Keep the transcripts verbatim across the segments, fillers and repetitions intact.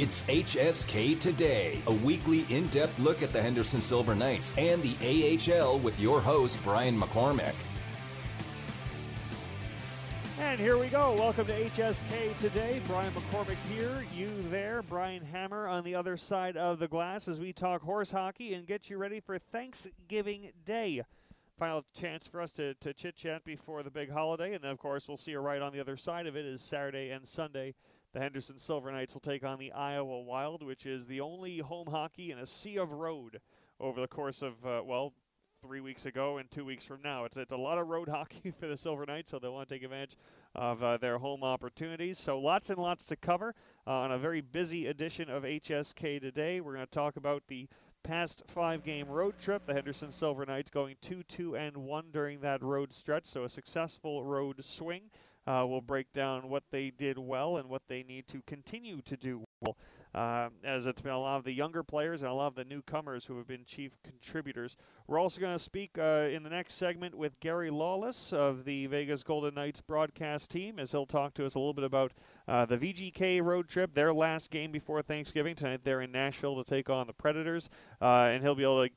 It's H S K Today, a weekly in-depth look at the Henderson Silver Knights and the A H L with your host, Brian McCormick. And here we go. Welcome to H S K Today. Brian McCormick here, you there, Brian Hammer on the other side of the glass as we talk horse hockey and get you ready for Thanksgiving Day. Final chance for us to, to chit-chat before the big holiday, and then, of course, we'll see you right on the other side of it is Saturday and Sunday. The Henderson Silver Knights will take on the Iowa Wild, which is the only home hockey in a sea of road over the course of, uh, well, three weeks ago and two weeks from now. It's, it's a lot of road hockey for the Silver Knights, so they'll want to take advantage of uh, their home opportunities. So lots and lots to cover uh, on a very busy edition of H S K Today. We're going to talk about the past five-game road trip. The Henderson Silver Knights going two two and one during that road stretch, so a successful road swing. Uh, we'll break down what they did well and what they need to continue to do well, uh, as it's been a lot of the younger players and a lot of the newcomers who have been chief contributors. We're also going to speak uh, in the next segment with Gary Lawless of the Vegas Golden Knights broadcast team, as he'll talk to us a little bit about uh, the V G K road trip, their last game before Thanksgiving. Tonight they're in Nashville to take on the Predators, uh, and he'll be able to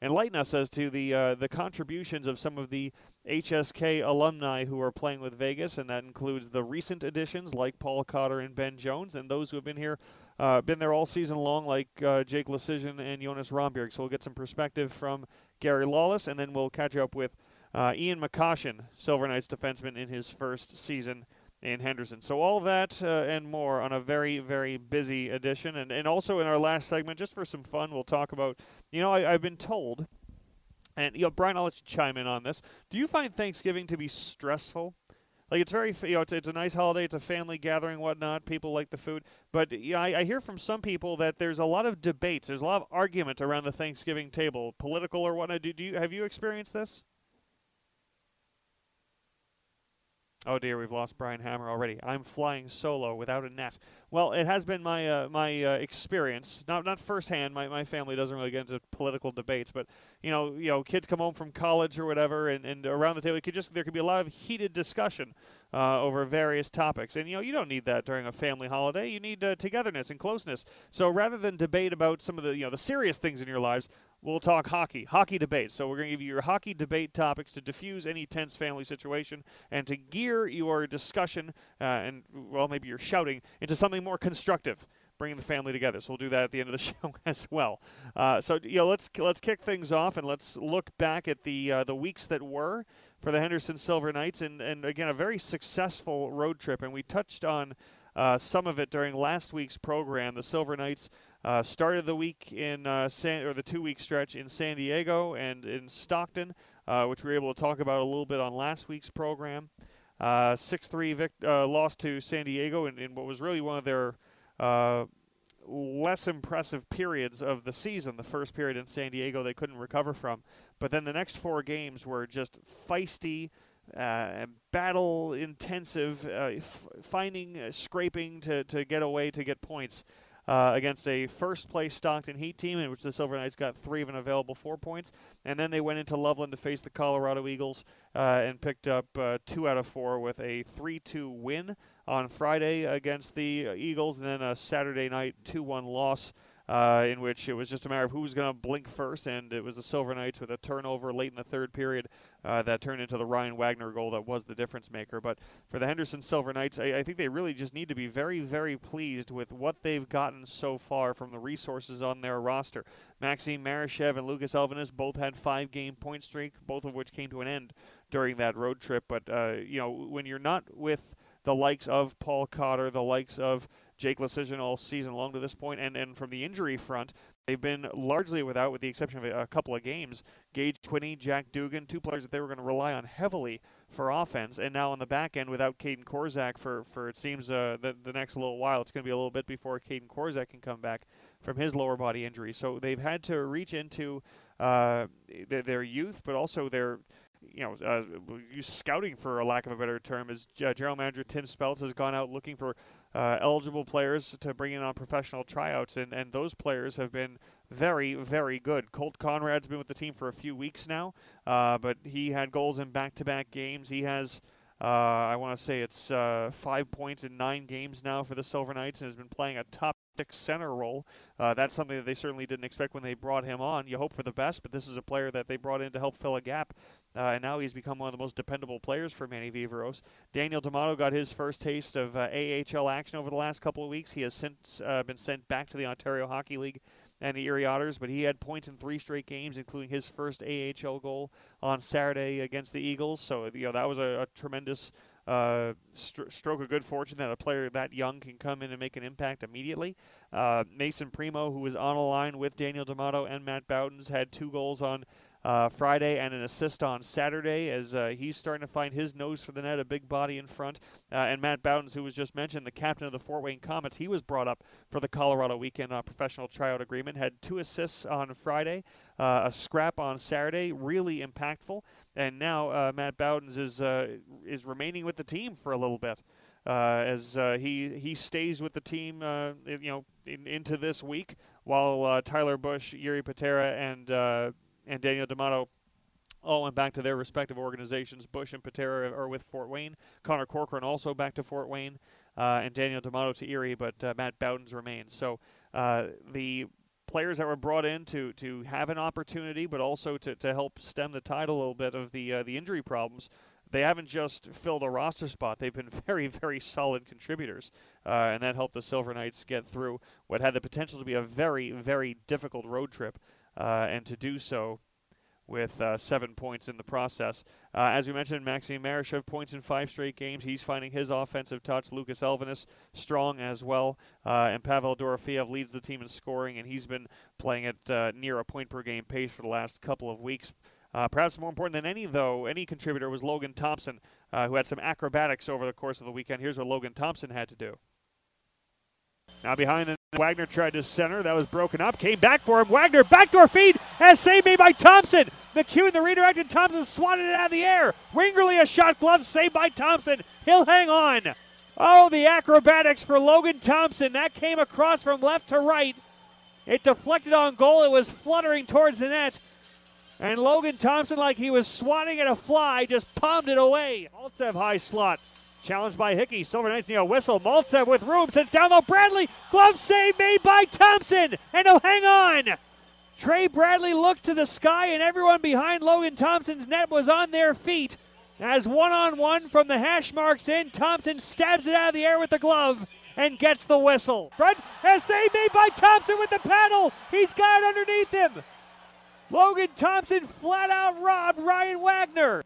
enlighten us as to the uh, the contributions of some of the H S K alumni who are playing with Vegas, and that includes the recent additions like Paul Cotter and Ben Jones, and those who have been here, uh, been there all season long, like uh, Jake Leschyshyn and Jonas Rønnbjerg. So we'll get some perspective from Gary Lawless, and then we'll catch up with uh, Ian McCoshen, Silver Knights defenseman in his first season in Henderson. So all that uh, and more on a very, very busy edition. And, and also in our last segment, just for some fun, we'll talk about, you know, I, I've been told, and, you know, Brian, I'll let you chime in on this. Do you find Thanksgiving to be stressful? Like, it's very, you know, it's, it's a nice holiday. It's a family gathering, whatnot. People like the food. But you know, I, I hear from some people that there's a lot of debates. There's a lot of argument around the Thanksgiving table, political or whatnot. Do, do you, have you experienced this? Oh dear, we've lost Brian Hammer already. I'm flying solo without a net. Well, it has been my uh, my uh, experience, not not firsthand. My my family doesn't really get into political debates, but you know, you know, kids come home from college or whatever, and, and around the table, it could just there could be a lot of heated discussion uh, over various topics, and you know, you don't need that during a family holiday. You need uh, togetherness and closeness. So rather than debate about some of the you know the serious things in your lives, we'll talk hockey, hockey debates. So we're going to give you your hockey debate topics to diffuse any tense family situation and to gear your discussion uh, and, well, maybe your shouting into something more constructive, bringing the family together. So we'll do that at the end of the show as well. Uh, so, you know, let's let's kick things off and let's look back at the uh, the weeks that were for the Henderson Silver Knights and, and again, a very successful road trip. And we touched on uh, some of it during last week's program. The Silver Knights Uh, started the week in uh, San or the two-week stretch in San Diego and in Stockton, uh, which we were able to talk about a little bit on last week's program. Uh, six three vict- uh, loss to San Diego in, in what was really one of their uh, less impressive periods of the season. The first period in San Diego they couldn't recover from. But then the next four games were just feisty, Uh, battle-intensive, uh, f- finding, uh, scraping to, to get away, to get points. Uh, against a first-place Stockton Heat team, in which the Silver Knights got three of an available four points. And then they went into Loveland to face the Colorado Eagles uh, and picked up uh, two out of four with a three two win on Friday against the Eagles, and then a Saturday night two one loss uh, in which it was just a matter of who was going to blink first, and it was the Silver Knights with a turnover late in the third period uh, that turned into the Ryan Wagner goal that was the difference maker. But for the Henderson Silver Knights, I, I think they really just need to be very, very pleased with what they've gotten so far from the resources on their roster. Maxim Marushev and Lucas Elvenes both had five-game point streak, both of which came to an end during that road trip. But, uh, you know, when you're not with the likes of Paul Cotter, the likes of Jake Leschyshyn all season long to this point, and, and from the injury front, they've been largely without, with the exception of a, a couple of games, Gage Quinney, Jack Dugan, two players that they were going to rely on heavily for offense, and now on the back end without Caden Korczak for, for it seems uh, the, the next little while. It's going to be a little bit before Caden Korczak can come back from his lower body injury. So they've had to reach into uh, their, their youth, but also their you know, uh, scouting, for a lack of a better term, is uh, General Manager Tim Speltz has gone out looking for uh, eligible players to bring in on professional tryouts, and, and those players have been very, very good. Colt Conrad's been with the team for a few weeks now, uh, but he had goals in back-to-back games. He has Uh, I want to say it's uh, five points in nine games now for the Silver Knights, and has been playing a top six center role. Uh, that's something that they certainly didn't expect when they brought him on. You hope for the best, but this is a player that they brought in to help fill a gap. Uh, and now he's become one of the most dependable players for Manny Viveros. Daniel D'Amato got his first taste of uh, A H L action over the last couple of weeks. He has since uh, been sent back to the Ontario Hockey League and the Erie Otters, but he had points in three straight games, including his first A H L goal on Saturday against the Eagles. So, you know, that was a, a tremendous uh, st- stroke of good fortune that a player that young can come in and make an impact immediately. Uh, Mason Primo, who was on a line with Daniel D'Amato and Matt Bowdens, had two goals on Uh, Friday and an assist on Saturday, as uh, he's starting to find his nose for the net, a big body in front. Uh, and Matt Bowdens, who was just mentioned, the captain of the Fort Wayne Comets, he was brought up for the Colorado weekend on a professional tryout agreement, had two assists on Friday, uh, a scrap on Saturday, really impactful. And now uh, Matt Bowdens is, uh, is remaining with the team for a little bit. Uh, as uh, he he stays with the team, uh, you know, in, into this week, while uh, Tyler Bush, Yuri Patera, and uh, and Daniel D'Amato all went back to their respective organizations. Bush and Patera are with Fort Wayne. Connor Corcoran also back to Fort Wayne, uh, and Daniel D'Amato to Erie, but uh, Matt Bowdens remains. So uh, the players that were brought in to to have an opportunity, but also to, to help stem the tide a little bit of the uh, the injury problems, they haven't just filled a roster spot. They've been very, very solid contributors, uh, and that helped the Silver Knights get through what had the potential to be a very, very difficult road trip. Uh, and to do so with uh, seven points in the process. Uh, as we mentioned, Maxim Marushev, points in five straight games. He's finding his offensive touch. Lucas Elvenes, strong as well. Uh, and Pavel Dorofeev leads the team in scoring, and he's been playing at uh, near a point-per-game pace for the last couple of weeks. Uh, perhaps more important than any, though, any contributor was Logan Thompson, uh, who had some acrobatics over the course of the weekend. Here's what Logan Thompson had to do. Now behind the Wagner tried to center. That was broken up. Came back for him. Wagner, backdoor feed, as saved made by Thompson. McCune, the redirected Thompson, swatted it out of the air. Wingerly, a shot glove, saved by Thompson. He'll hang on. Oh, the acrobatics for Logan Thompson. That came across from left to right. It deflected on goal. It was fluttering towards the net. And Logan Thompson, like he was swatting at a fly, just palmed it away. Altsev high slot. Challenged by Hickey. Silver Knights need a whistle. Maltsev with room. Sits down low. Bradley. Glove save made by Thompson. And he'll hang on. Trey Bradley looks to the sky, and everyone behind Logan Thompson's net was on their feet. As one-on-one from the hash marks in, Thompson stabs it out of the air with the glove and gets the whistle. Front save made by Thompson with the paddle. He's got it underneath him. Logan Thompson flat out robbed Ryan Wagner.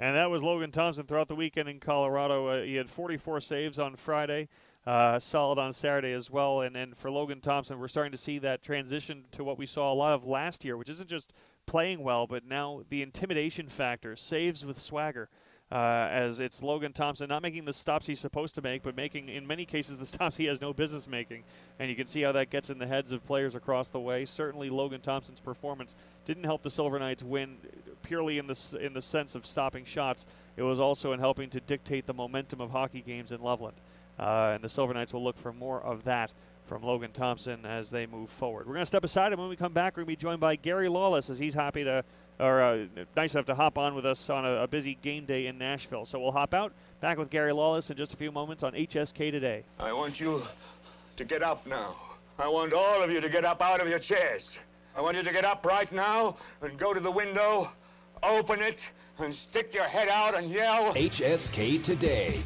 And that was Logan Thompson throughout the weekend in Colorado. Uh, he had forty-four saves on Friday, uh, solid on Saturday as well. And, and for Logan Thompson, we're starting to see that transition to what we saw a lot of last year, which isn't just playing well, but now the intimidation factor, saves with swagger. Uh, as it's Logan Thompson not making the stops he's supposed to make, but making, in many cases, the stops he has no business making. And you can see how that gets in the heads of players across the way. Certainly Logan Thompson's performance didn't help the Silver Knights win purely in the, in the sense of stopping shots. It was also in helping to dictate the momentum of hockey games in Loveland. Uh, and the Silver Knights will look for more of that from Logan Thompson as they move forward. We're going to step aside, and when we come back, we're going to be joined by Gary Lawless, as he's happy to or uh, nice enough to hop on with us on a, a busy game day in Nashville. So we'll hop out, back with Gary Lawless in just a few moments on H S K Today. I want you to get up now. I want all of you to get up out of your chairs. I want you to get up right now and go to the window, open it, and stick your head out and yell. H S K Today.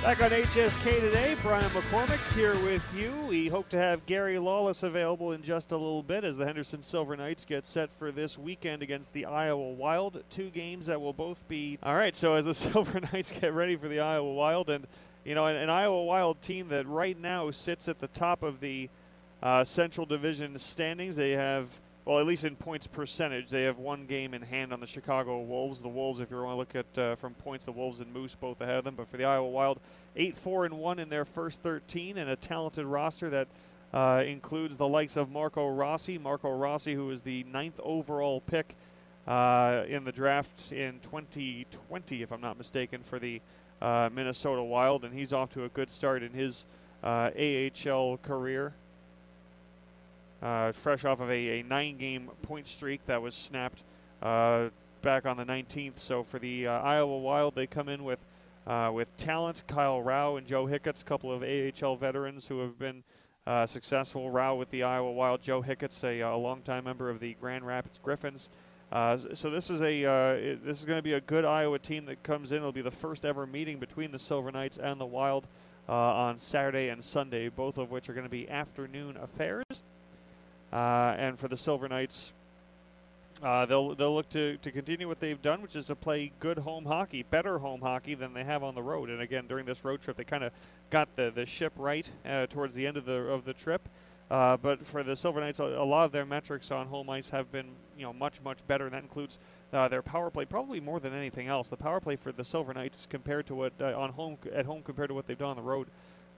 Back on H S K Today, Brian McCormick here with you. We hope to have Gary Lawless available in just a little bit as the Henderson Silver Knights get set for this weekend against the Iowa Wild. Two games that will both be... All right, so as the Silver Knights get ready for the Iowa Wild, and, you know, an, an Iowa Wild team that right now sits at the top of the uh, Central Division standings. They have, well, at least in points percentage, they have one game in hand on the Chicago Wolves. The Wolves, if you want to look at uh, from points, the Wolves and Moose both ahead of them. But for the Iowa Wild, eight four and one in their first thirteen, and a talented roster that uh, includes the likes of Marco Rossi. Marco Rossi, who is the ninth overall pick uh, in the draft in twenty twenty, if I'm not mistaken, for the uh, Minnesota Wild. And he's off to a good start in his uh, A H L career. Uh, fresh off of a, a nine-game point streak that was snapped uh, back on the nineteenth. So for the uh, Iowa Wild, they come in with uh, with talent, Kyle Rau and Joe Hicketts, a couple of A H L veterans who have been uh, successful. Rau with the Iowa Wild, Joe Hicketts, a, a longtime member of the Grand Rapids Griffins. Uh, so this is a uh, it, this is going to be a good Iowa team that comes in. It'll be the first ever meeting between the Silver Knights and the Wild uh, on Saturday and Sunday, both of which are going to be afternoon affairs. Uh, and for the Silver Knights, uh, they'll they'll look to to continue what they've done, which is to play good home hockey, better home hockey than they have on the road. And again, during this road trip, they kind of got the the ship right uh, towards the end of the of the trip. Uh, but for the Silver Knights, a, a lot of their metrics on home ice have been, you know, much, much better. And that includes uh, their power play, probably more than anything else. The power play for the Silver Knights compared to what uh, on home at home compared to what they've done on the road,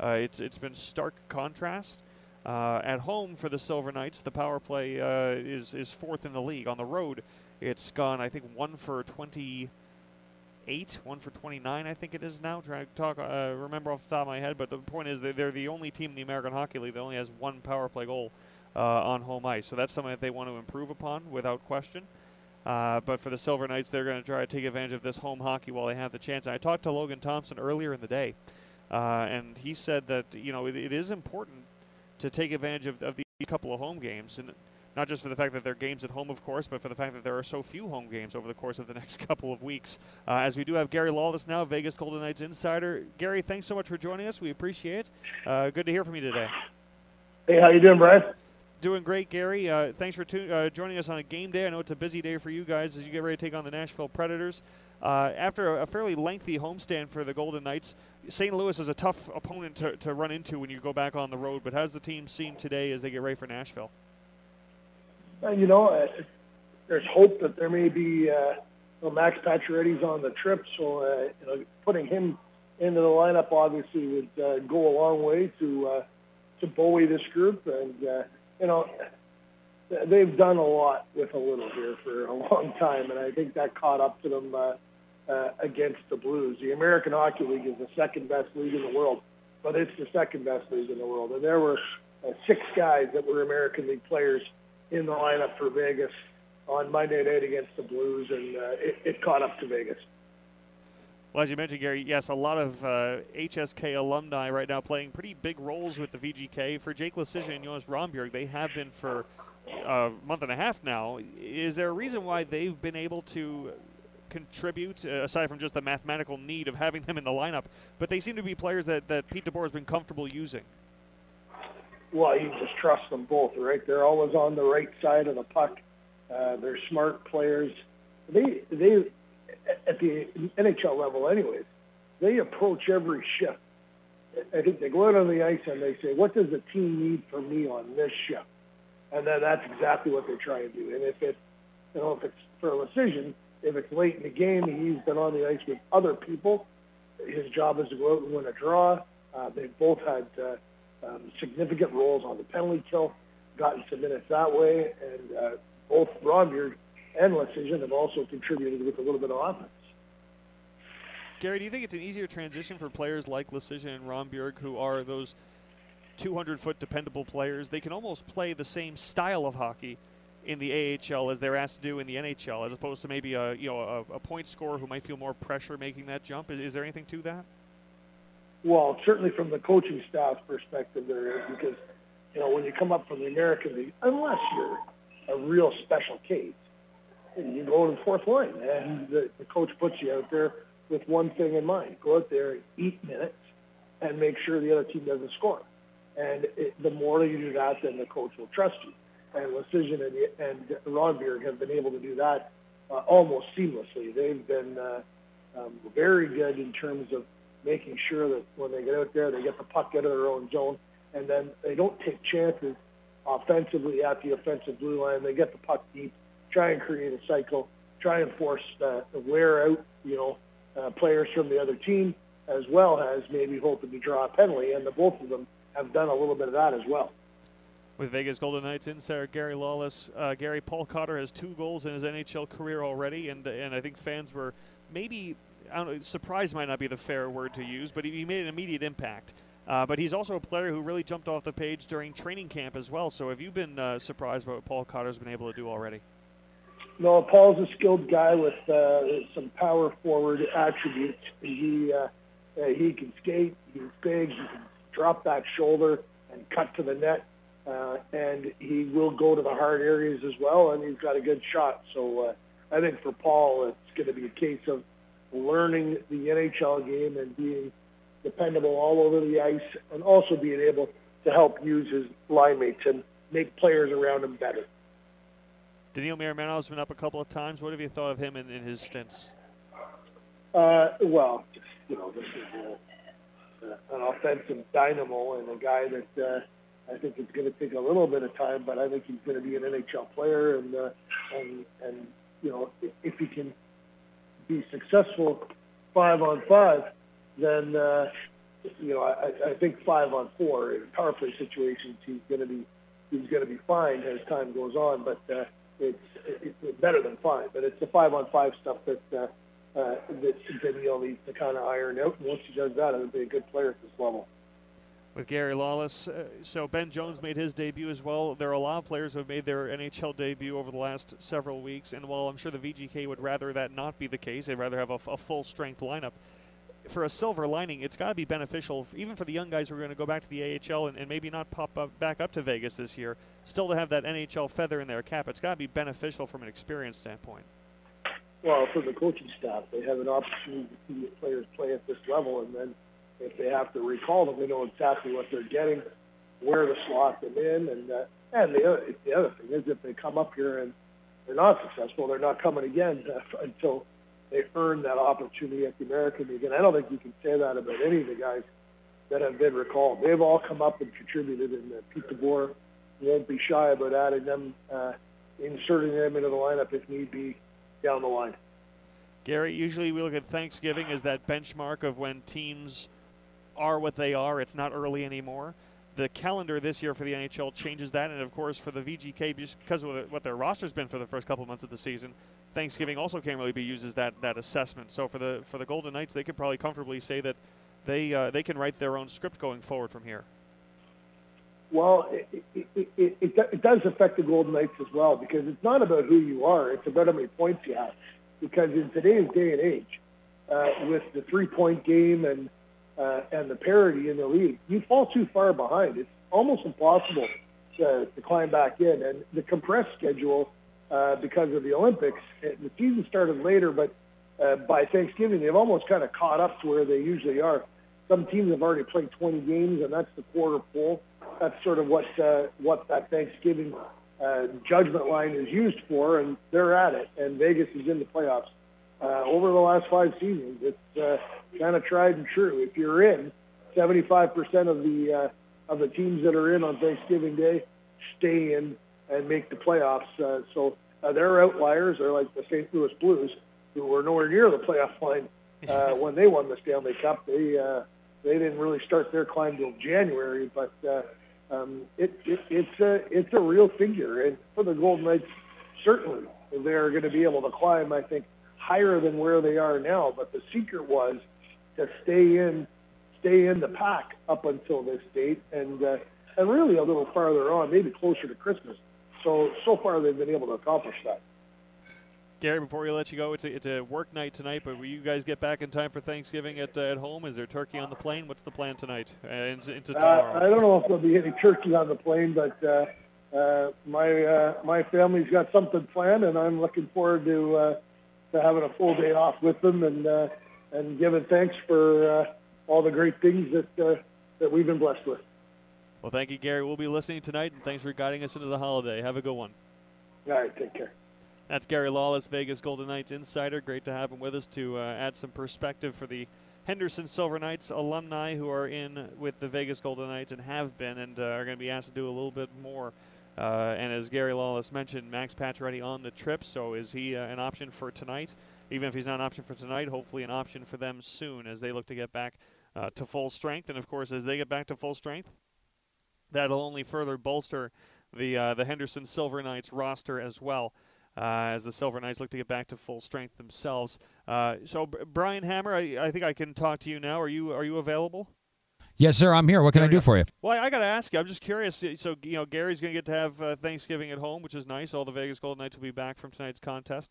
uh, it's it's been stark contrast. Uh, at home for the Silver Knights, the power play uh, is is fourth in the league. On the road, it's gone, I think, one for twenty-eight, one for twenty-nine, I think it is now. Trying to talk, uh, remember off the top of my head, but the point is they're, they're the only team in the American Hockey League that only has one power play goal uh, on home ice. So that's something that they want to improve upon, without question. Uh, but for the Silver Knights, they're going to try to take advantage of this home hockey while they have the chance. And I talked to Logan Thompson earlier in the day, uh, and he said that, you know, it, it is important to take advantage of, of these couple of home games, and not just for the fact that they're games at home, of course, but for the fact that there are so few home games over the course of the next couple of weeks. Uh, as we do have Gary Lawless now, Vegas Golden Knights insider. Gary, thanks so much for joining us. We appreciate it. Uh, good to hear from you today. Hey, how you doing, Brian? Doing great, Gary. Uh, thanks for to, uh, joining us on a game day. I know it's a busy day for you guys as you get ready to take on the Nashville Predators. Uh, after a, a fairly lengthy homestand for the Golden Knights, Saint Louis is a tough opponent to, to run into when you go back on the road, but how does the team seem today as they get ready for Nashville? Well, you know, uh, there's hope that there may be uh, well, Max Pacioretty's on the trip, so uh, you know, putting him into the lineup obviously would uh, go a long way to uh, to buoy this group, and uh, you know, they've done a lot with a little here for a long time, and I think that caught up to them uh, Uh, against the Blues. The American Hockey League is the second best league in the world, but it's the second best league in the world. And there were uh, six guys that were American League players in the lineup for Vegas on Monday night against the Blues, and uh, it, it caught up to Vegas. Well, as you mentioned, Gary, yes, a lot of uh, H S K alumni right now playing pretty big roles with the V G K. For Jake Leschyshyn and Jonas Rønnbjerg, they have been for a month and a half now. Is there a reason why they've been able to contribute, uh, aside from just the mathematical need of having them in the lineup, but they seem to be players that, that Pete DeBoer has been comfortable using? Well, you just trust them both, right? They're always on the right side of the puck. Uh, they're smart players. They, they at the N H L level anyways, they approach every shift. I think they go out on the ice and they say, what does the team need from me on this shift? And then that's exactly what they try and do. And if it's, you know, if it's for a decision, if it's late in the game, he's been on the ice with other people. His job is to go out and win a draw. Uh, they've both had uh, um, significant roles on the penalty kill, gotten some minutes that way, and uh, both Rønnbjerg and Leschyshyn have also contributed with a little bit of offense. Gary, do you think it's an easier transition for players like Leschyshyn and Rønnbjerg, who are those two hundred foot dependable players? They can almost play the same style of hockey in the A H L as they're asked to do in the N H L, as opposed to maybe a, you know, a, a point scorer who might feel more pressure making that jump. Is, is there anything to that? Well, certainly from the coaching staff's perspective, there is, because, you know, when you come up from the American League, unless you're a real special case, you go to the fourth line, and the, the coach puts you out there with one thing in mind: go out there and eat minutes, and make sure the other team doesn't score. And it, the more you do that, then the coach will trust you. And Leschyshyn and, and Rønnbjerg have been able to do that uh, almost seamlessly. They've been uh, um, very good in terms of making sure that when they get out there, they get the puck out of their own zone, and then they don't take chances offensively at the offensive blue line. They get the puck deep, try and create a cycle, try and force uh, wear out, you know, uh, players from the other team, as well as maybe hoping to draw a penalty, and the both of them have done a little bit of that as well. With Vegas Golden Knights insider Gary Lawless. Uh, Gary, Paul Cotter has two goals in his N H L career already, and and I think fans were maybe, I don't know, surprised might not be the fair word to use, but he, he made an immediate impact. Uh, but he's also a player who really jumped off the page during training camp as well. So have you been uh, surprised by what Paul Cotter's been able to do already? No, Paul's a skilled guy with uh, some power forward attributes. He uh, he can skate, he's big, he can drop back shoulder and cut to the net, uh, and he will go to the hard areas as well, and he's got a good shot. So uh, I think for Paul, it's going to be a case of learning the N H L game and being dependable all over the ice, and also being able to help use his line mates and make players around him better. Daniil Miramontov's been up a couple of times. What have you thought of him in, in his stints? Uh, well, you know, this is a, an offensive dynamo and a guy that uh, I think is going to take a little bit of time, but I think he's going to be an N H L player. And, uh, and, and you know, if he can be successful five on five, then, uh, you know, I, I think five on four in power play situations, he's going to be he's going to be fine as time goes on. But uh, it's, it's better than fine. But it's the five on five stuff that uh, uh, that Daniil needs to kind of iron out. And once he does that, it'll be a good player at this level. With Gary Lawless, uh, so Ben Jones made his debut as well. There are a lot of players who have made their N H L debut over the last several weeks. And while I'm sure the V G K would rather that not be the case, they'd rather have a, a full strength lineup. For a silver lining, it's got to be beneficial, even for the young guys who are going to go back to the A H L and, and maybe not pop up, back up to Vegas this year, still to have that N H L feather in their cap. It's got to be beneficial from an experience standpoint. Well, for the coaching staff, they have an opportunity to see players play at this level, and then if they have to recall them, they know exactly what they're getting, where to slot them in. And uh, and the other, the other thing is, if they come up here and they're not successful, they're not coming again uh, until they earned that opportunity at the American League. And I don't think you can say that about any of the guys that have been recalled. They've all come up and contributed, and uh, Pete DeBoer won't be shy about adding them, uh, inserting them into the lineup if need be down the line. Gary, usually we look at Thanksgiving as that benchmark of when teams are what they are. It's not early anymore. The calendar this year for the N H L changes that, and, of course, for the V G K, just because of what their roster's been for the first couple of months of the season, Thanksgiving also can't really be used as that, that assessment. So for the for the Golden Knights, they could probably comfortably say that they uh, they can write their own script going forward from here. Well, it, it, it, it, it does affect the Golden Knights as well, because it's not about who you are. It's about how many points you have. Because in today's day and age, uh, with the three-point game and uh, and the parity in the league, you fall too far behind. It's almost impossible to, to climb back in. And the compressed schedule, Uh, because of the Olympics, the season started later, but uh, by Thanksgiving, they've almost kind of caught up to where they usually are. Some teams have already played twenty games, and that's the quarter pool. That's sort of what uh, what that Thanksgiving uh, judgment line is used for, and they're at it, and Vegas is in the playoffs. Uh, over the last five seasons, it's uh, kind of tried and true. If you're in, seventy-five percent of the, uh, of the teams that are in on Thanksgiving Day stay in and make the playoffs. Uh, so uh, they're outliers. They're like the Saint Louis Blues, who were nowhere near the playoff line uh, when they won the Stanley Cup. They uh, they didn't really start their climb till January, but uh, um, it, it, it's a it's a real figure. And for the Golden Knights, certainly they're going to be able to climb, I think, higher than where they are now. But the secret was to stay in stay in the pack up until this date, and uh, and really a little farther on, maybe closer to Christmas. So, so far they've been able to accomplish that. Gary, before we let you go, it's a, it's a work night tonight, but will you guys get back in time for Thanksgiving at, uh, at home? Is there turkey on the plane? What's the plan tonight and uh, into tomorrow? Uh, I don't know if there'll be any turkey on the plane, but uh, uh, my uh, my family's got something planned, and I'm looking forward to uh, to having a full day off with them and uh, and giving thanks for uh, all the great things that uh, that we've been blessed with. Well, thank you, Gary. We'll be listening tonight, and thanks for guiding us into the holiday. Have a good one. All right, take care. That's Gary Lawless, Vegas Golden Knights insider. Great to have him with us to uh, add some perspective for the Henderson Silver Knights alumni who are in with the Vegas Golden Knights and have been and uh, are going to be asked to do a little bit more. Uh, and as Gary Lawless mentioned, Max Pacioretty on the trip, so is he uh, an option for tonight? Even if he's not an option for tonight, hopefully an option for them soon as they look to get back uh, to full strength. And, of course, as they get back to full strength, that'll only further bolster the uh, the Henderson Silver Knights roster as well, uh, as the Silver Knights look to get back to full strength themselves. Uh, so, B Brian Hammer, I, I think I can talk to you now. Are you are you available? Yes, sir, I'm here. What can there I do for you? Well, I, I got to ask you. I'm just curious. So, you know, Gary's going to get to have uh, Thanksgiving at home, which is nice. All the Vegas Golden Knights will be back from tonight's contest.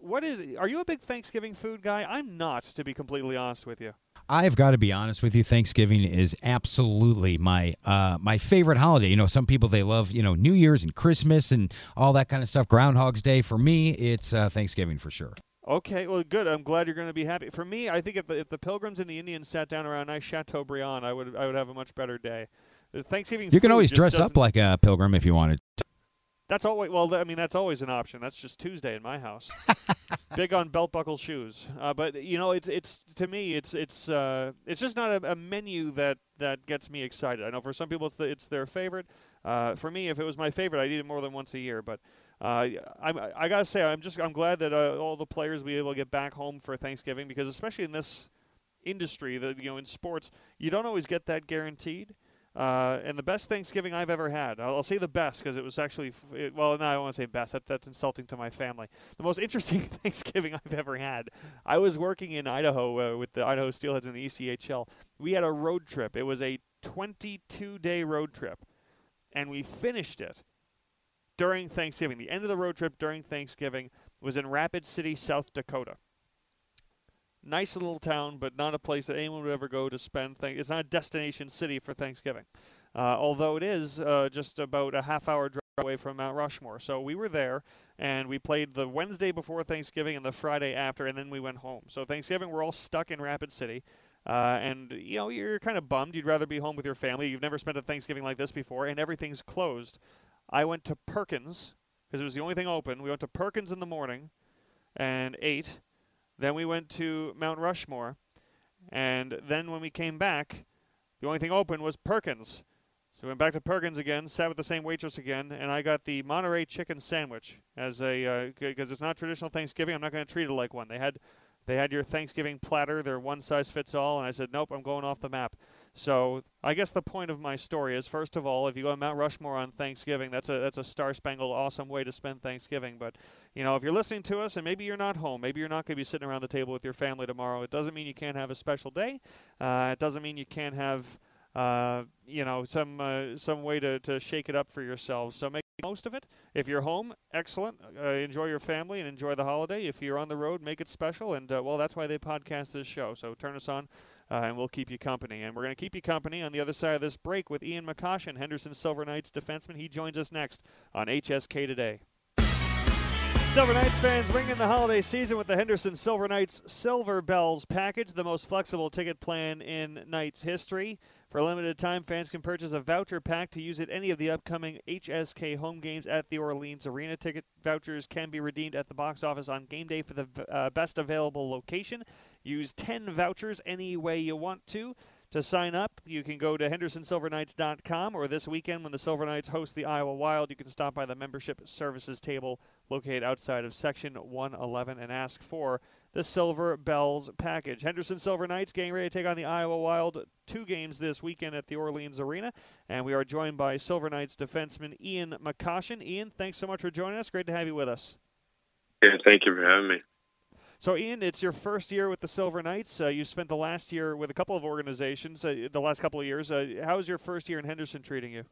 What is – are you a big Thanksgiving food guy? I'm not, to be completely honest with you. I've got to be honest with you. Thanksgiving is absolutely my uh, my favorite holiday. You know, some people, they love, you know, New Year's and Christmas and all that kind of stuff. Groundhog's Day. For me, it's uh, Thanksgiving for sure. Okay, well, good. I'm glad you're going to be happy. For me, I think if the, if the Pilgrims and the Indians sat down around a nice Chateaubriand, I would I would have a much better day. The Thanksgiving. You can always dress up like a pilgrim if you wanted to. That's always well. I mean, that's always an option. That's just Tuesday in my house. Big on belt buckle shoes, uh, but you know, it's it's to me, it's it's uh, it's just not a, a menu that, that gets me excited. I know for some people it's the, it's their favorite. Uh, for me, if it was my favorite, I'd eat it more than once a year. But uh, I'm, I gotta say, I'm just I'm glad that uh, all the players will be able to get back home for Thanksgiving, because especially in this industry, that, you know, in sports, you don't always get that guaranteed. Uh, and the best Thanksgiving I've ever had. I'll, I'll say the best because it was actually, f it, well, no, I don't want to say best. That, that's insulting to my family. The most interesting Thanksgiving I've ever had. I was working in Idaho uh, with the Idaho Steelheads in the E C H L. We had a road trip. It was a twenty-two day road trip, and we finished it during Thanksgiving. The end of the road trip during Thanksgiving was in Rapid City, South Dakota. Nice little town, but not a place that anyone would ever go to spend. Th it's not a destination city for Thanksgiving, uh, although it is uh, just about a half-hour drive away from Mount Rushmore. So we were there, and we played the Wednesday before Thanksgiving and the Friday after, and then we went home. So Thanksgiving, we're all stuck in Rapid City, uh, and you know, you're kind of bummed. You'd rather be home with your family. You've never spent a Thanksgiving like this before, and everything's closed. I went to Perkins because it was the only thing open. We went to Perkins in the morning and ate. Then we went to Mount Rushmore, and then when we came back, the only thing open was Perkins. So we went back to Perkins again, sat with the same waitress again, and I got the Monterey chicken sandwich as a, because uh, it's not traditional Thanksgiving. I'm not going to treat it like one. They had, they had your Thanksgiving platter, their one size fits all, and I said, nope, I'm going off the map. So I guess the point of my story is, first of all, if you go to Mount Rushmore on Thanksgiving, that's a that's a star-spangled, awesome way to spend Thanksgiving. But, you know, if you're listening to us and maybe you're not home, maybe you're not going to be sitting around the table with your family tomorrow, it doesn't mean you can't have a special day. Uh, it doesn't mean you can't have, uh, you know, some uh, some way to, to shake it up for yourselves. So make the most of it. If you're home, excellent. Uh, enjoy your family and enjoy the holiday. If you're on the road, make it special. And, uh, well, that's why they podcast this show. So turn us on. Uh, and we'll keep you company. And we're going to keep you company on the other side of this break with Ian McCoshen, Henderson Silver Knights defenseman. He joins us next on H S K Today. Silver Knights fans, ringing the holiday season with the Henderson Silver Knights Silver Bells package, the most flexible ticket plan in Knights history. For a limited time, fans can purchase a voucher pack to use at any of the upcoming H S K home games at the Orleans Arena. Ticket vouchers can be redeemed at the box office on game day for the uh, best available location. Use ten vouchers any way you want to. To sign up, you can go to henderson silver knights dot com, or this weekend when the Silver Knights host the Iowa Wild, you can stop by the membership services table located outside of Section one eleven and ask for the Silver Bells package. Henderson Silver Knights getting ready to take on the Iowa Wild, two games this weekend at the Orleans Arena. And we are joined by Silver Knights defenseman Ian McCoshen. Ian, thanks so much for joining us. Great to have you with us. Yeah, thank you for having me. So, Ian, it's your first year with the Silver Knights. Uh, you spent the last year with a couple of organizations, uh, the last couple of years. Uh, how is your first year in Henderson treating you?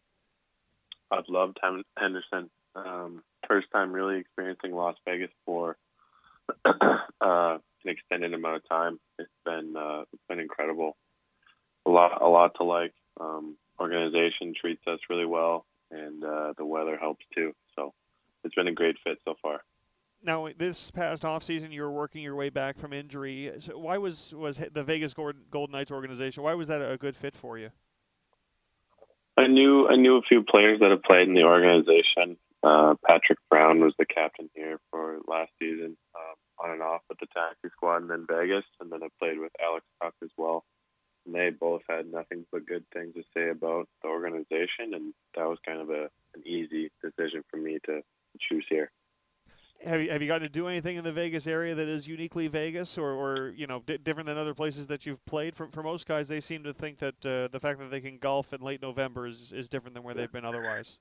I've loved Henderson. Um, first time really experiencing Las Vegas for Uh, an extended amount of time. It's been uh, it's been incredible. A lot, a lot to like. Um, organization treats us really well, and uh, the weather helps too. So it's been a great fit so far. Now, this past off season, you were working your way back from injury. So why was was the Vegas Golden Knights organization? Why was that a good fit for you? I knew I knew a few players that have played in the organization. Uh, Patrick Brown was the captain here for last season, um, on and off with the taxi squad and then Vegas, and then I played with Alex Tuck as well. And they both had nothing but good things to say about the organization, and that was kind of a, an easy decision for me to choose here. Have you, have you gotten to do anything in the Vegas area that is uniquely Vegas, or, or you know, di different than other places that you've played? For, for most guys, they seem to think that uh, the fact that they can golf in late November is, is different than where they've been otherwise.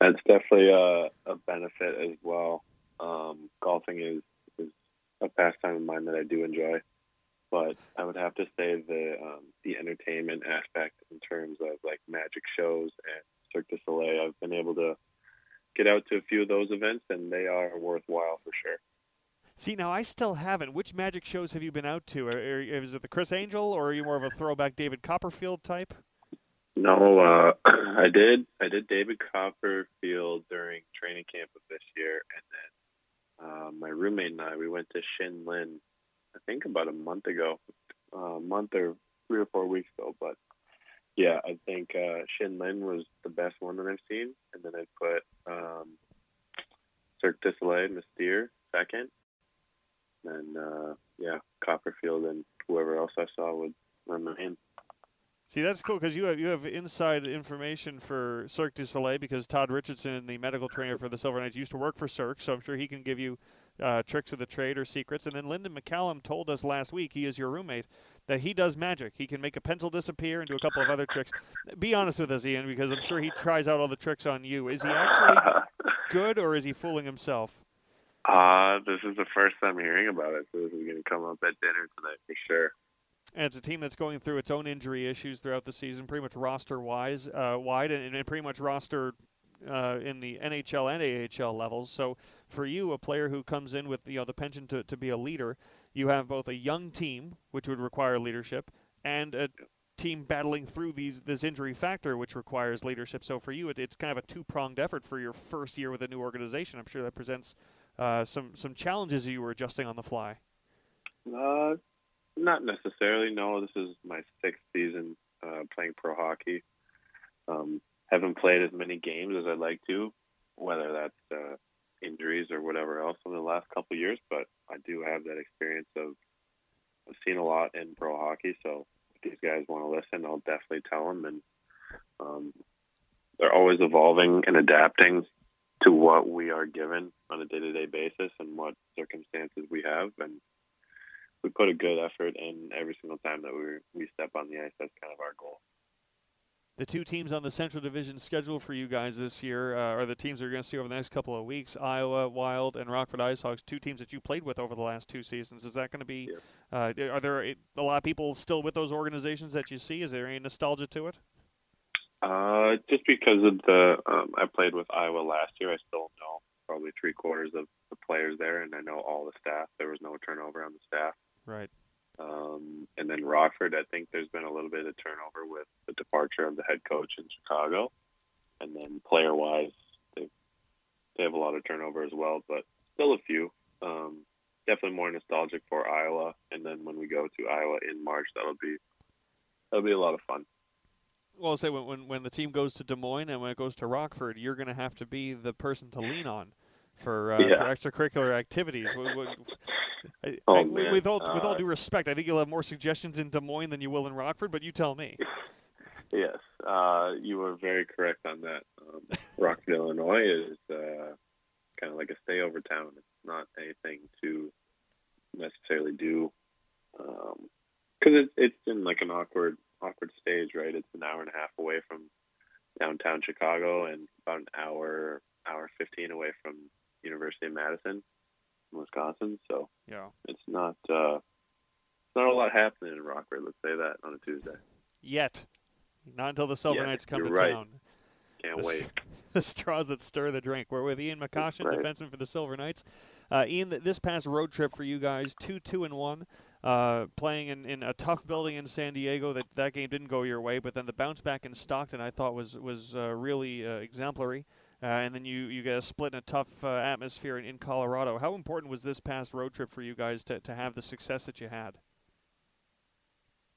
That's definitely a, a benefit as well. Um, golfing is, is a pastime of mine that I do enjoy. but I would have to say the um, the entertainment aspect in terms of like magic shows and Cirque du Soleil. I've been able to get out to a few of those events, and they are worthwhile for sure. See, now I still haven't. Which magic shows have you been out to? Or, or is it the Criss Angel, or are you more of a throwback David Copperfield type? No, uh, I did. I did David Copperfield during training camp of this year, and then uh, my roommate and I, we went to Shin Lim, I think about a month ago, a uh, month or three or four weeks ago. But yeah, I think uh, Shin Lim was the best one that I've seen, and then I put um, Cirque du Soleil, Mystere second. And, uh, yeah, Copperfield and whoever else I saw would remain. See, that's cool because you have you have inside information for Cirque du Soleil because Todd Richardson, the medical trainer for the Silver Knights, used to work for Cirque, so I'm sure he can give you uh, tricks of the trade or secrets. And then Lyndon McCallum told us last week, he is your roommate, that he does magic. He can make a pencil disappear and do a couple of other tricks. Be honest with us, Ian, because I'm sure he tries out all the tricks on you. Is he actually good or is he fooling himself? Uh, this is the first time hearing about it, so this is going to come up at dinner tonight for sure. And it's a team that's going through its own injury issues throughout the season, pretty much roster-wise, uh, wide, and, and pretty much roster uh, in the N H L and A H L levels. So for you, a player who comes in with you know the penchant to, to be a leader, you have both a young team, which would require leadership, and a team battling through these this injury factor, which requires leadership. So for you, it, it's kind of a two-pronged effort for your first year with a new organization. I'm sure that presents... Uh, some some challenges you were adjusting on the fly? Uh, not necessarily. No, this is my sixth season uh, playing pro hockey. Um, haven't played as many games as I'd like to, whether that's uh, injuries or whatever else over the last couple of years. But I do have that experience of I've seen a lot in pro hockey. So if these guys want to listen, I'll definitely tell them. And um, they're always evolving and adapting to what we are given on a day-to-day basis and what circumstances we have. And we put a good effort in every single time that we we step on the ice. That's kind of our goal. The two teams on the Central Division schedule for you guys this year uh, are the teams that you're going to see over the next couple of weeks, Iowa Wild and Rockford IceHogs, two teams that you played with over the last two seasons. Is that going to be yeah. – uh, are there a, a lot of people still with those organizations that you see? Is there any nostalgia to it? Uh, just because of the, um, I played with Iowa last year. I still know probably three quarters of the players there, and I know all the staff. There was no turnover on the staff. Right. Um, and then Rockford, I think there's been a little bit of turnover with the departure of the head coach in Chicago. And then player-wise, they they have a lot of turnover as well, but still a few. Um, definitely more nostalgic for Iowa. And then when we go to Iowa in March, that'll be that'll be a lot of fun. Well, I'll say when, when when the team goes to Des Moines and when it goes to Rockford, you're going to have to be the person to lean on for, uh, yeah. for extracurricular activities. we, we, I, oh, I, we, with, all, uh, with all due respect, I think you'll have more suggestions in Des Moines than you will in Rockford, but you tell me. Yes, uh, you are very correct on that. Um, Rockford, Illinois is uh, kind of like a stayover town. It's not anything to necessarily do because um, it, it's in like an awkward awkward stage, right? It's an hour and a half away from downtown Chicago and about an hour, hour fifteen away from University of Madison, Wisconsin. So yeah, it's not, uh, it's not a lot happening in Rockford. Let's say that on a Tuesday. Yet, not until the Silver yeah, Knights come to right. town. Can't the wait. St- the straws that stir the drink. We're with Ian McCoshen, right. defenseman for the Silver Knights. Uh, Ian, th- this past road trip for you guys, two, two, and one. Uh, playing in, in a tough building in San Diego, that, that game didn't go your way, but then the bounce back in Stockton I thought was was uh, really uh, exemplary, uh, and then you, you get a split in a tough uh, atmosphere in, in Colorado. How important was this past road trip for you guys to, to have the success that you had?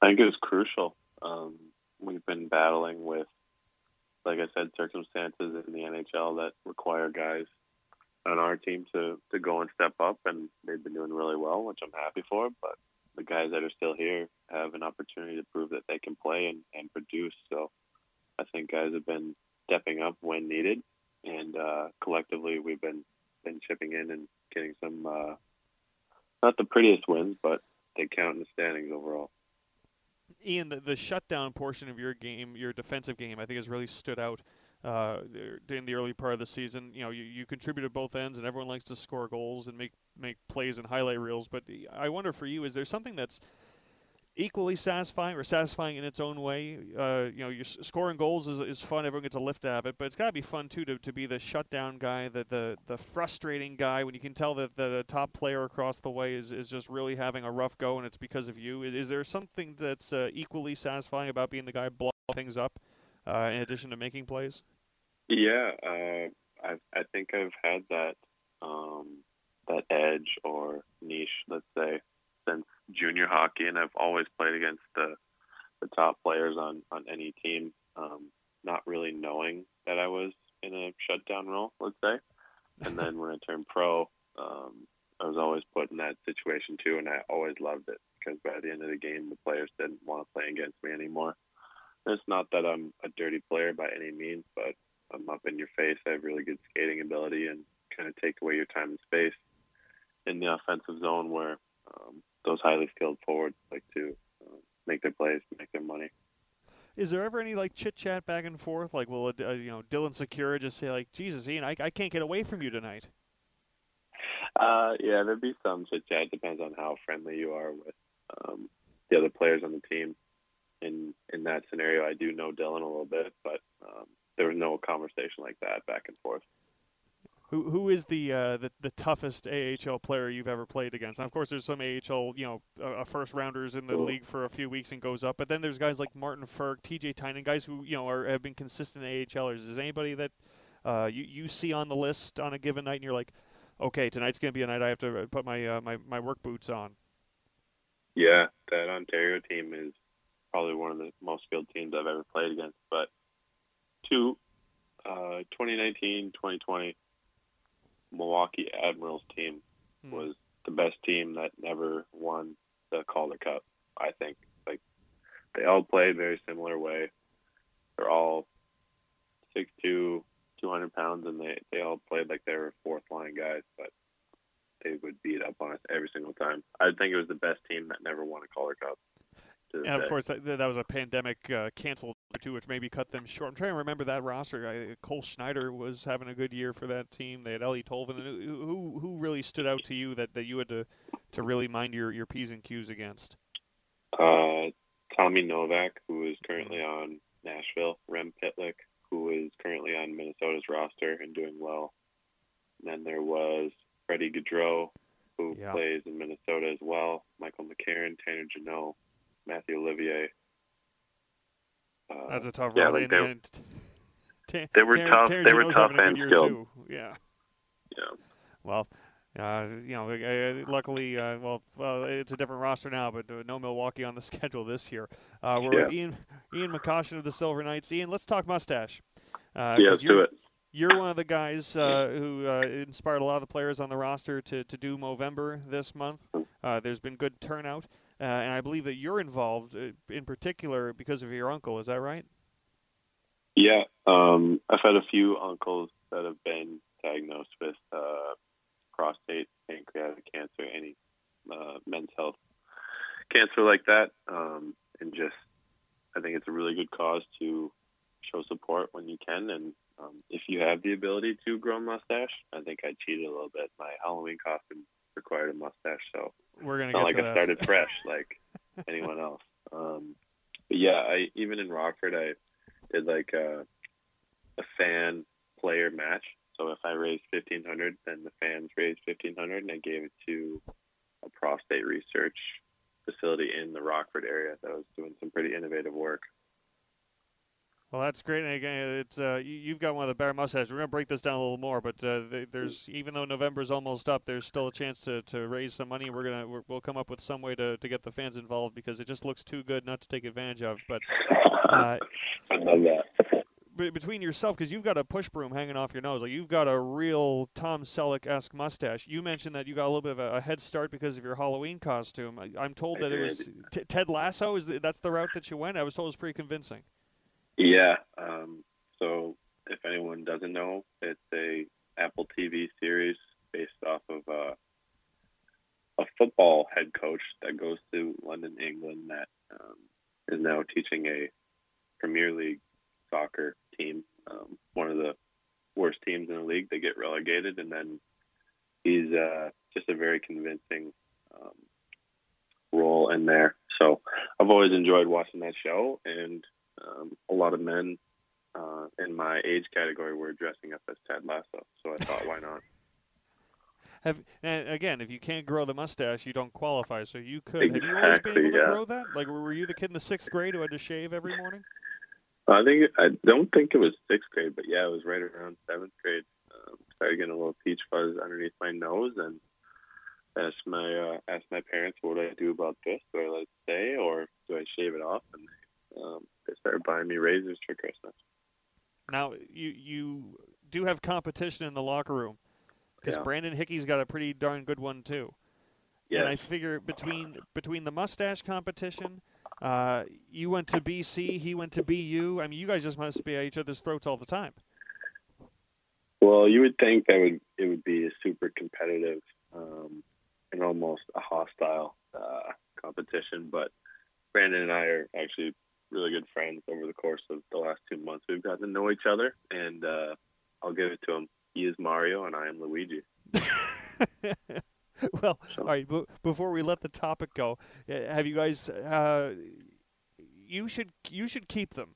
I think it was crucial. Um, we've been battling with, like I said, circumstances in the N H L that require guys on our team to, to go and step up, and they've been doing really well, which I'm happy for, but the guys that are still here have an opportunity to prove that they can play and, and produce. So I think guys have been stepping up when needed, and uh, collectively we've been, been chipping in and getting some, uh, not the prettiest wins, but they count in the standings overall. Ian, the, the shutdown portion of your game, your defensive game, I think has really stood out uh, in the early part of the season. You know, you, you contributed both ends, and everyone likes to score goals and make, make plays and highlight reels. But I wonder for you, is there something that's equally satisfying, or satisfying in its own way. Uh, you know, you're scoring goals is, is fun. Everyone gets a lift out of it, but it's got to be fun too to, to be the shutdown guy, the, the the frustrating guy when you can tell that the top player across the way is, is just really having a rough go and it's because of you. Is, is there something that's uh, equally satisfying about being the guy blowing things up uh, in addition to making plays? Yeah, uh, I I think I've had that um, that edge or niche, let's say, since junior hockey, and I've always played against the the top players on, on any team, um, not really knowing that I was in a shutdown role, let's say. And then when I turned pro, um, I was always put in that situation too, and I always loved it because by the end of the game, the players didn't want to play against me anymore. And it's not that I'm a dirty player by any means, but I'm up in your face. I have really good skating ability and kind of take away your time and space in the offensive zone where um, those highly skilled forwards like to uh, make their plays, make their money. Is there ever any like chit chat back and forth? Like, will uh, you know, Dylan Secura just say like, "Jesus, Ian, I, I can't get away from you tonight"? Uh, yeah, there'd be some chit chat. It depends on how friendly you are with um, the other players on the team. In in that scenario, I do know Dylan a little bit, but um, there was no conversation like that back and forth. Who who is the, uh, the the toughest A H L player you've ever played against? And of course, there's some A H L, you know, uh, first rounders in the cool. league for a few weeks and goes up. But then there's guys like Martin Ferg, T J Tynan, guys who you know are have been consistent AHLers. Is anybody that uh, you you see on the list on a given night and you're like, okay, tonight's gonna be a night I have to put my uh, my my work boots on? Yeah, that Ontario team is probably one of the most skilled teams I've ever played against. But two, uh, twenty nineteen, twenty twenty. Milwaukee Admirals team hmm. was the best team that never won the Calder Cup, I think. Like, they all play very similar way. They're all six foot two, two hundred pounds, and they, they all played like they were fourth-line guys, but they would beat up on us every single time. I think it was the best team that never won a Calder Cup. And, of course, that, that was a pandemic uh, canceled, too, which maybe cut them short. I'm trying to remember that roster. I, Cole Schneider was having a good year for that team. They had Ellie Tolvin. Who who really stood out to you that, that you had to, to really mind your, your P's and Q's against? Uh, Tommy Novak, who is currently on Nashville. Rem Pitlick, who is currently on Minnesota's roster and doing well. And then there was Freddie Gaudreau, who yeah. plays in Minnesota as well. Michael McCarron, Tanner Janot. Matthew Olivier. Uh, That's a tough yeah, like they, t- they were Ter- tough. Ter- they were tough and skilled. Yeah. Yeah. Well, uh, you know, luckily, uh, well, uh, it's a different roster now, but uh, no Milwaukee on the schedule this year. Uh, we're yeah. with Ian, Ian McCoshen of the Silver Knights. Ian, let's talk mustache. Uh, yeah, let's do it. You're one of the guys uh, who uh, inspired a lot of the players on the roster to, to do Movember this month. Uh, there's been good turnout. Uh, and I believe that you're involved in particular because of your uncle. Is that right? Yeah. Um, I've had a few uncles that have been diagnosed with uh, prostate, pancreatic cancer, any uh, men's health cancer like that. Um, and just I think it's a really good cause to show support when you can. And um, if you have the ability to grow a mustache, I think I cheated a little bit. My Halloween costume required a mustache, so we're gonna it's not get like to I that. Started fresh like anyone else. Um, but yeah, I even in Rockford, I did like a, a fan player match. So if I raised fifteen hundred, then the fans raised fifteen hundred, and I gave it to a prostate research facility in the Rockford area that was doing some pretty innovative work. Well, that's great, and again, it's uh, you've got one of the better mustaches. We're going to break this down a little more, but uh, there's even though November's almost up, there's still a chance to, to raise some money. We're gonna we're, we'll come up with some way to, to get the fans involved because it just looks too good not to take advantage of. But uh, I love that. Between yourself, because you've got a push broom hanging off your nose, like you've got a real Tom Selleck-esque mustache. You mentioned that you got a little bit of a, a head start because of your Halloween costume. I, I'm told that it was t- Ted Lasso. Is the, that's the route that you went? I was told it was pretty convincing. Yeah, um, so if anyone doesn't know, it's a Apple T V series based off of uh, a football head coach that goes to London, England, that um, is now teaching a Premier League soccer team, um, one of the worst teams in the league. They get relegated, and then he's uh, just a very convincing um, role in there. So I've always enjoyed watching that show, and um, a lot of men uh, in my age category were dressing up as Ted Lasso, so I thought, why not? Have, and again, if you can't grow the mustache, you don't qualify, so you could. Exactly, have you always been able yeah. to grow that? Like, were you the kid in the sixth grade who had to shave every morning? I think I don't think it was sixth grade, but, yeah, it was right around seventh grade. Um, started getting a little peach fuzz underneath my nose, and asked my, uh, asked my parents, what do I do about this? Do I let it stay, or do I shave it off? And they, um, they started buying me razors for Christmas. Now, you, you do have competition in the locker room. Because yeah. Brandon Hickey's got a pretty darn good one, too. Yes. And I figure between between the mustache competition, uh, you went to B C, he went to B U. I mean, you guys just must be at each other's throats all the time. Well, you would think that would it would be a super competitive um, and almost a hostile uh, competition. But Brandon and I are actually really good friends over the course of the last two months. We've gotten to know each other, and uh, I'll give it to him. He is Mario, and I am Luigi. Well, so. All right, b- before we let the topic go, have you guys uh, – you should you should keep them.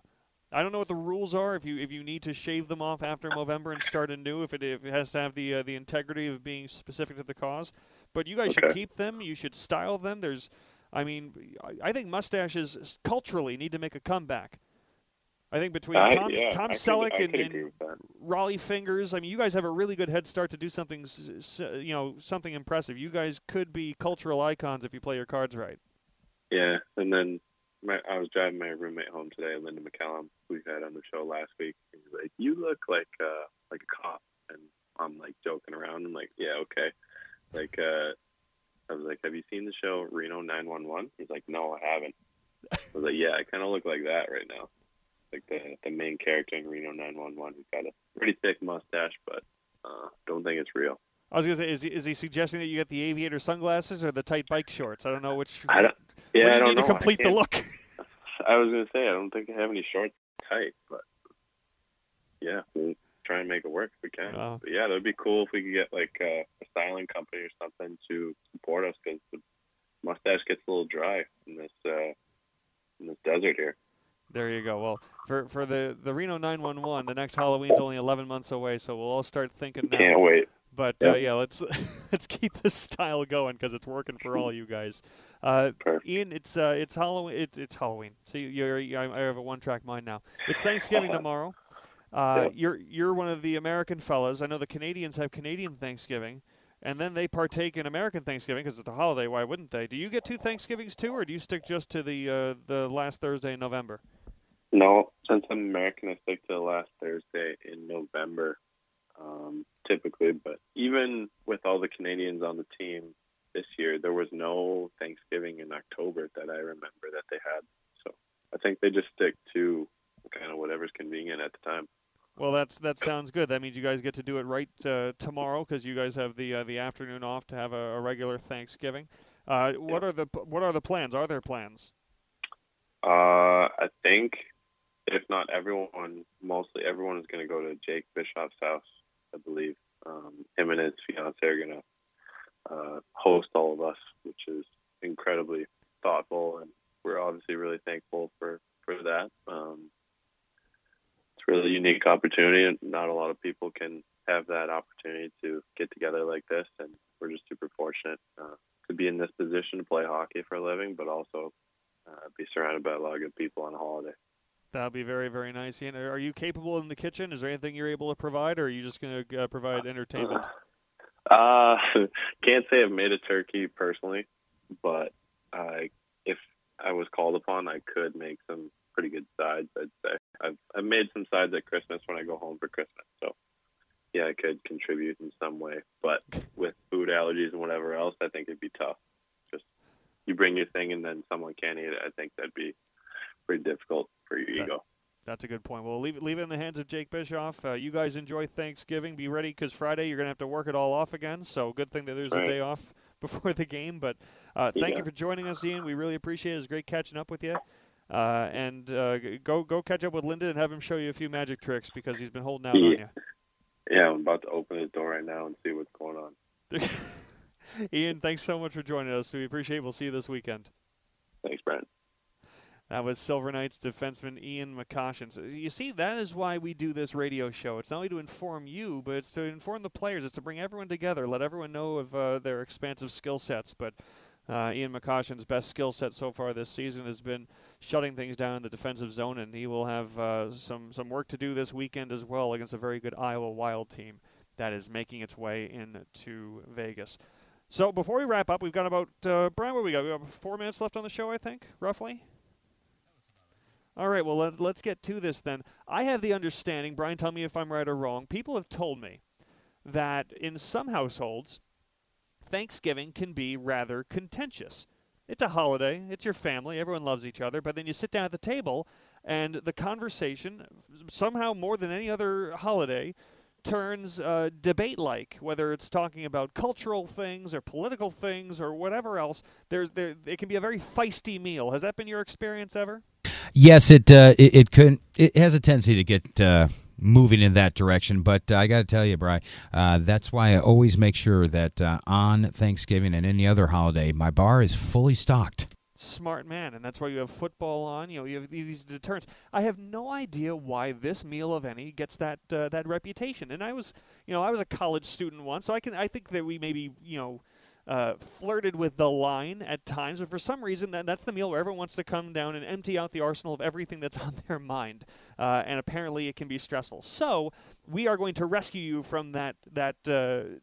I don't know what the rules are, if you if you need to shave them off after November and start anew, if it, if it has to have the uh, the integrity of being specific to the cause. But you guys okay. should keep them. You should style them. There's, I mean, I think mustaches culturally need to make a comeback. I think between Tom, I, yeah, Tom Selleck could, and, and Raleigh Fingers, I mean, you guys have a really good head start to do something, you know, something impressive. You guys could be cultural icons if you play your cards right. Yeah, and then my, I was driving my roommate home today, Lyndon McCallum, who we had on the show last week. And he's like, "You look like uh, like a cop," and I'm like joking around. I'm like, "Yeah, okay." Like, uh, I was like, "Have you seen the show Reno nine one one?" He's like, "No, I haven't." I was like, "Yeah, I kind of look like that right now." Like the the main character in Reno nine one one, who's got a pretty thick mustache, but uh, don't think it's real. I was gonna say, is he, is he suggesting that you get the aviator sunglasses or the tight bike shorts? I don't know which. I don't. Yeah, do I don't need know. To complete the look. I was gonna say I don't think I have any shorts tight, but yeah, we'll try and make it work if we can. Uh, but yeah, that'd be cool if we could get like uh, a styling company or something to support us, because the mustache gets a little dry in this uh, in this desert here. There you go. Well, for for the, the Reno nine one one, the next Halloween's only eleven months away, so we'll all start thinking now. Can't wait. But yep. uh, yeah, let's let's keep this style going, because it's working for all you guys. Uh, Ian, it's uh, it's Halloween. It, it's Halloween. So you're, you're I have a one track mind now. It's Thanksgiving tomorrow. Uh, yep. You're you're one of the American fellas. I know the Canadians have Canadian Thanksgiving, and then they partake in American Thanksgiving because it's a holiday. Why wouldn't they? Do you get two Thanksgivings too, or do you stick just to the uh, the last Thursday in November? No, since I'm American, I stick to the last Thursday in November, um, typically. But even with all the Canadians on the team this year, there was no Thanksgiving in October that I remember that they had. So I think they just stick to kind of whatever's convenient at the time. Well, that's that sounds good. That means you guys get to do it right uh, tomorrow, because you guys have the uh, the afternoon off to have a, a regular Thanksgiving. Uh, what yeah. are the what are the plans? Are there plans? Uh, I think. If not everyone, mostly everyone is going to go to Jake Bischoff's house, I believe. Um, him and his fiancée are going to uh, host all of us, which is incredibly thoughtful, and we're obviously really thankful for, for that. Um, it's a really unique opportunity, and not a lot of people can have that opportunity to get together like this, and we're just super fortunate uh, to be in this position to play hockey for a living, but also uh, be surrounded by a lot of good people on a holiday. That'll be very, very nice. Ian, are you capable in the kitchen? Is there anything you're able to provide, or are you just going to uh, provide entertainment? Uh, can't say I've made a turkey personally, but I, if I was called upon, I could make some pretty good sides, I'd say. I've, I've made some sides at Christmas when I go home for Christmas, so yeah, I could contribute in some way. But with food allergies and whatever else, I think it'd be tough. Just you bring your thing and then someone can't eat it. I think that'd be pretty difficult for your that, ego. That's a good point. Well, leave, leave it in the hands of Jake Bischoff. Uh, you guys enjoy Thanksgiving. Be ready, because Friday you're going to have to work it all off again, so good thing that there's right. a day off before the game. But uh, thank yeah. you for joining us, Ian. We really appreciate it. It was great catching up with you. Uh, and uh, go go catch up with Lyndon and have him show you a few magic tricks, because he's been holding out yeah. on you. Yeah, I'm about to open the door right now and see what's going on. Ian, thanks so much for joining us. We appreciate it. We'll see you this weekend. Thanks, Brent. That was Silver Knights defenseman Ian McCoshen. So you see, that is why we do this radio show. It's not only to inform you, but it's to inform the players. It's to bring everyone together, let everyone know of uh, their expansive skill sets. But uh, Ian McCoshen's best skill set so far this season has been shutting things down in the defensive zone, and he will have uh, some, some work to do this weekend as well against a very good Iowa Wild team that is making its way into Vegas. So before we wrap up, we've got about, uh, Brian, what do we got? We got four minutes left on the show, I think, roughly. All right, well, let, let's get to this then. I have the understanding, Brian, tell me if I'm right or wrong, people have told me that in some households, Thanksgiving can be rather contentious. It's a holiday, it's your family, everyone loves each other, but then you sit down at the table and the conversation, somehow more than any other holiday, turns uh, debate-like, whether it's talking about cultural things or political things or whatever else. There's there it can be a very feisty meal. Has that been your experience ever? Yes, it uh, it, it could. It has a tendency to get uh, moving in that direction. But uh, I got to tell you, Bri, uh, that's why I always make sure that uh, on Thanksgiving and any other holiday, my bar is fully stocked. Smart man, and that's why you have football on. You know, you have these deterrents. I have no idea why this meal of any gets that uh, that reputation. And I was, you know, I was a college student once, so I can I think that we maybe, you know, uh, flirted with the line at times. But for some reason, that that's the meal where everyone wants to come down and empty out the arsenal of everything that's on their mind. Uh, and apparently, it can be stressful. So we are going to rescue you from that that uh,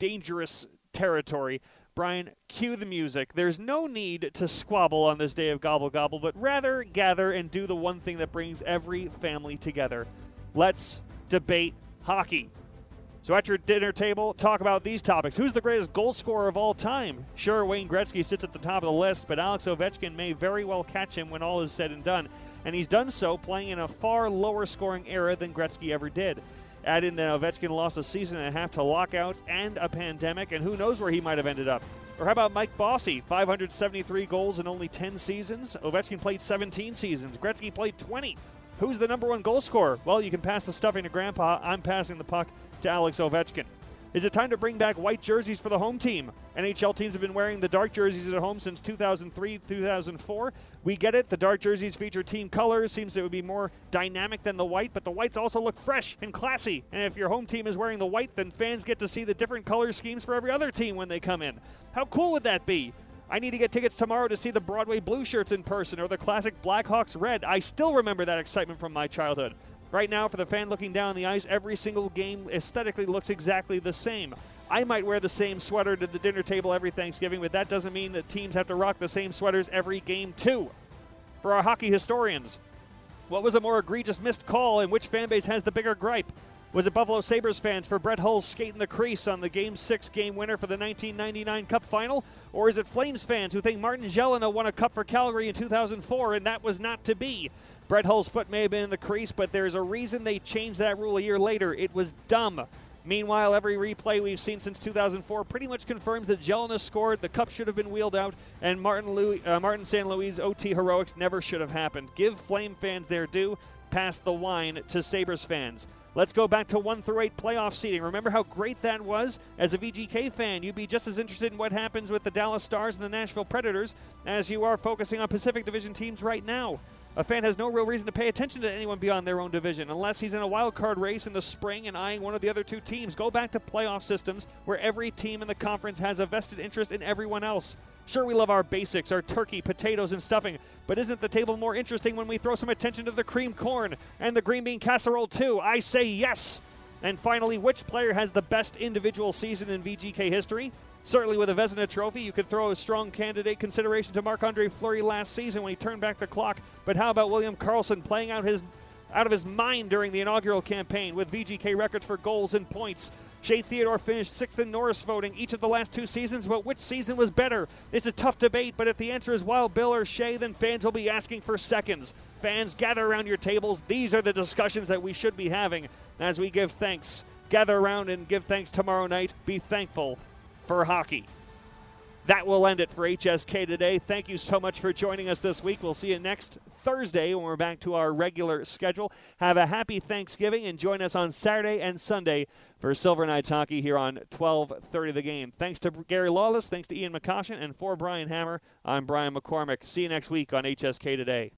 dangerous territory. Brian, cue the music. There's no need to squabble on this day of Gobble Gobble, but rather gather and do the one thing that brings every family together. Let's debate hockey. So at your dinner table, talk about these topics. Who's the greatest goal scorer of all time? Sure, Wayne Gretzky sits at the top of the list, but Alex Ovechkin may very well catch him when all is said and done. And he's done so playing in a far lower scoring era than Gretzky ever did. Add in that Ovechkin lost a season and a half to lockouts and a pandemic, and who knows where he might have ended up. Or how about Mike Bossy, five hundred seventy-three goals in only ten seasons? Ovechkin played seventeen seasons. Gretzky played twenty. Who's the number one goal scorer? Well, you can pass the stuffing to Grandpa. I'm passing the puck to Alex Ovechkin. Is it time to bring back white jerseys for the home team? N H L teams have been wearing the dark jerseys at home since two thousand three, two thousand four. We get it. The dark jerseys feature team colors. Seems it would be more dynamic than the white, but the whites also look fresh and classy. And if your home team is wearing the white, then fans get to see the different color schemes for every other team when they come in. How cool would that be? I need to get tickets tomorrow to see the Broadway blue shirts in person or the classic Blackhawks red. I still remember that excitement from my childhood. Right now, for the fan looking down the ice, every single game aesthetically looks exactly the same. I might wear the same sweater to the dinner table every Thanksgiving, but that doesn't mean that teams have to rock the same sweaters every game, too. For our hockey historians, what was a more egregious missed call and which fanbase has the bigger gripe? Was it Buffalo Sabres fans for Brett Hull's skate in the crease on the Game six game winner for the nineteen ninety-nine Cup Final? Or is it Flames fans who think Martin Jelena won a cup for Calgary in two thousand four and that was not to be? Brett Hull's foot may have been in the crease, but there's a reason they changed that rule a year later. It was dumb. Meanwhile, every replay we've seen since two thousand four pretty much confirms that Jelena scored, the cup should have been wheeled out, and Martin, Louis, uh, Martin Saint Louis' O T heroics never should have happened. Give Flame fans their due. Pass the wine to Sabres fans. Let's go back to one through eight playoff seeding. Remember how great that was? As a V G K fan, you'd be just as interested in what happens with the Dallas Stars and the Nashville Predators as you are focusing on Pacific Division teams right now. A fan has no real reason to pay attention to anyone beyond their own division unless he's in a wild card race in the spring and eyeing one of the other two teams. Go back to playoff systems where every team in the conference has a vested interest in everyone else. Sure, we love our basics, our turkey, potatoes, and stuffing, but isn't the table more interesting when we throw some attention to the cream corn and the green bean casserole too? I say yes! And finally, which player has the best individual season in V G K history? Certainly with a Vezina trophy, you could throw a strong candidate consideration to Marc-Andre Fleury last season when he turned back the clock, but how about William Karlsson playing out his out of his mind during the inaugural campaign with V G K records for goals and points? Shea Theodore finished sixth in Norris voting each of the last two seasons, but which season was better? It's a tough debate, but if the answer is Wild Bill or Shea, then fans will be asking for seconds. Fans, gather around your tables. These are the discussions that we should be having as we give thanks. Gather around and give thanks tomorrow night. Be thankful for hockey. That will end it for H S K today. Thank you so much for joining us this week. We'll see you next Thursday when we're back to our regular schedule. Have a happy Thanksgiving and join us on Saturday and Sunday for Silver Knights Hockey here on twelve thirty The Game. Thanks to Gary Lawless, thanks to Ian McCoshen, and for Brian Hammer, I'm Brian McCormick. See you next week on H S K Today.